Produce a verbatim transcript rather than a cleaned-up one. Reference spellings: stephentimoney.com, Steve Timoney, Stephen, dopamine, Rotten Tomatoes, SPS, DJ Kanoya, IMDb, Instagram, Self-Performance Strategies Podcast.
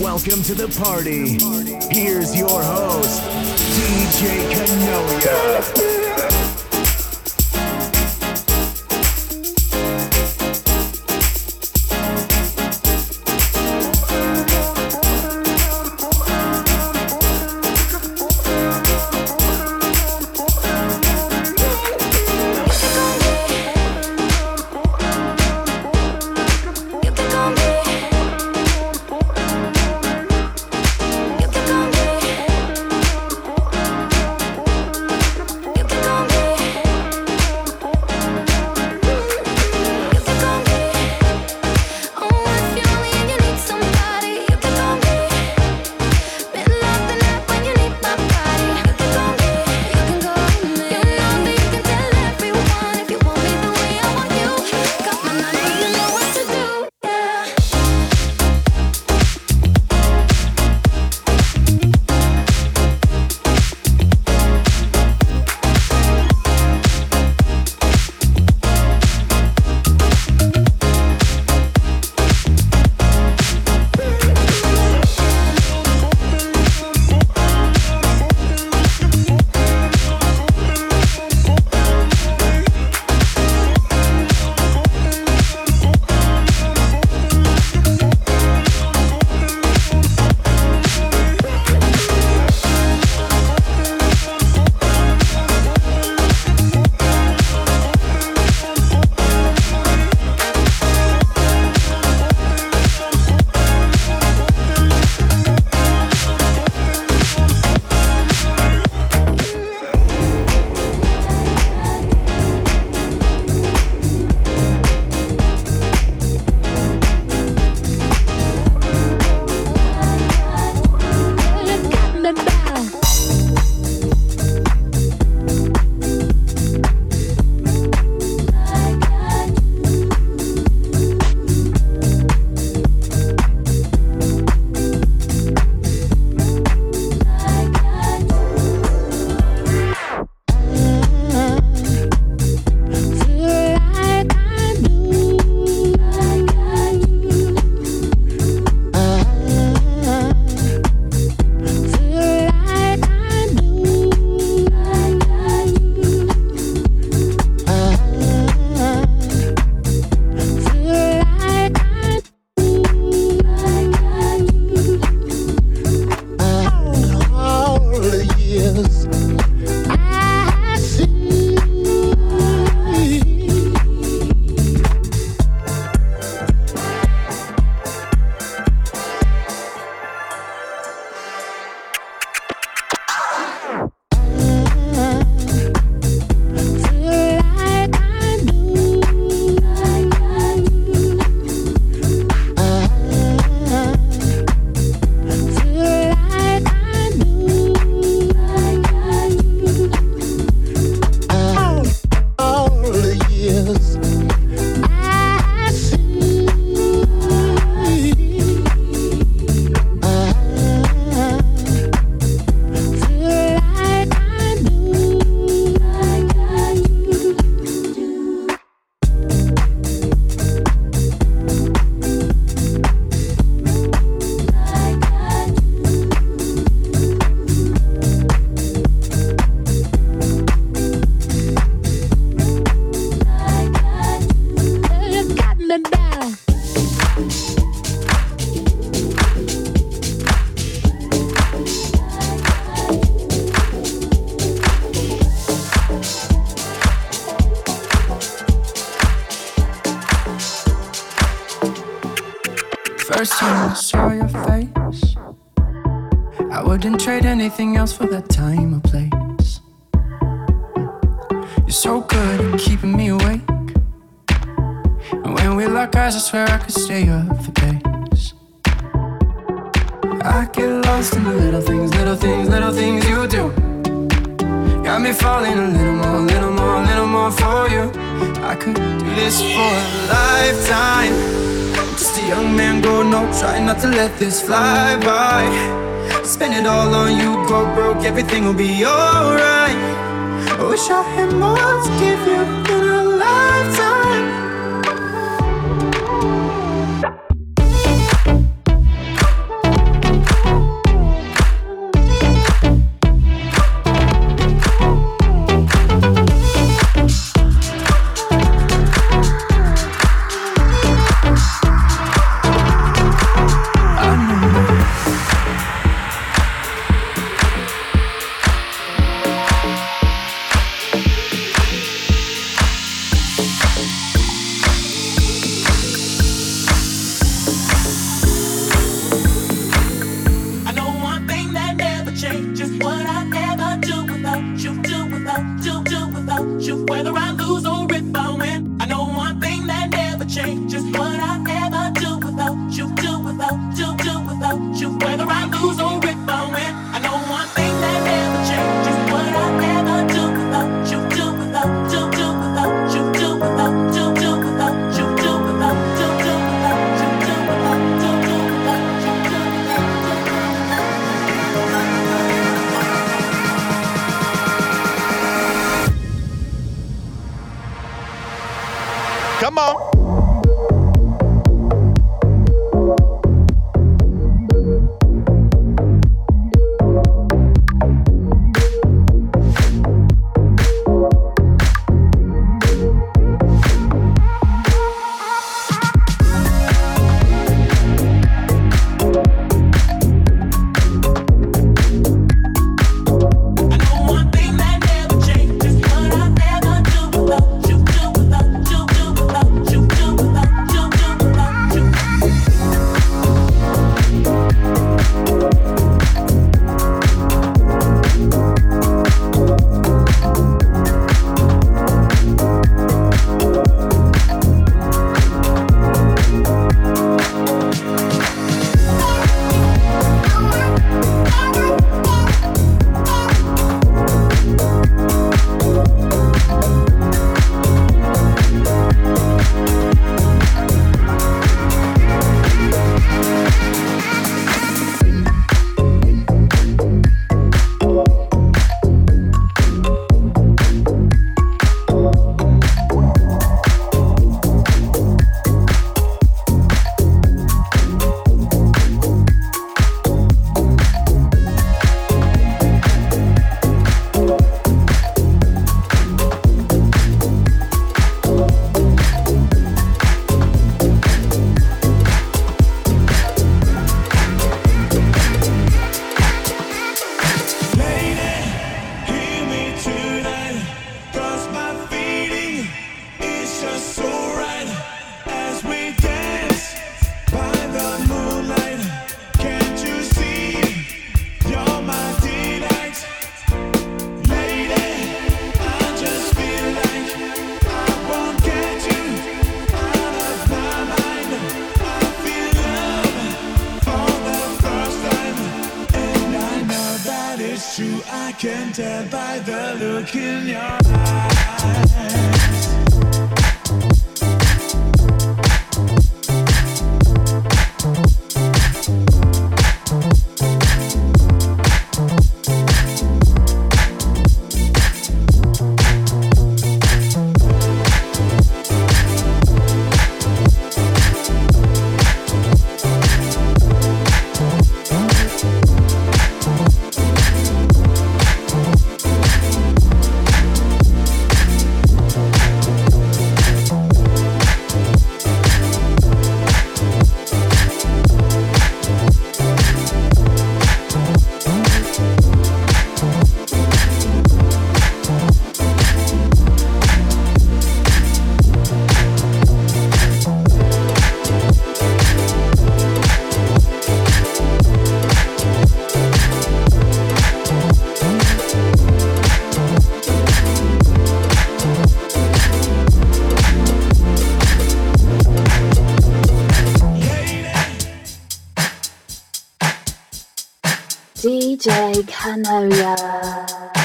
Welcome to the party. Here's your host, D J Kanoya. First time I saw your face, I wouldn't trade anything else for that time or place. You're so good at keeping me awake, and when we lock eyes I swear I could stay up for days. I get lost in the little things, little things, little things you do. Got me falling a little more, little more, little more for you. I could do this for a lifetime. Just a young man, go no, try not to let this fly by. Spend it all on you, go broke, everything will be alright. I wish I had more to give you than a lifetime. tell by the look in your eyes. D J Kanoya.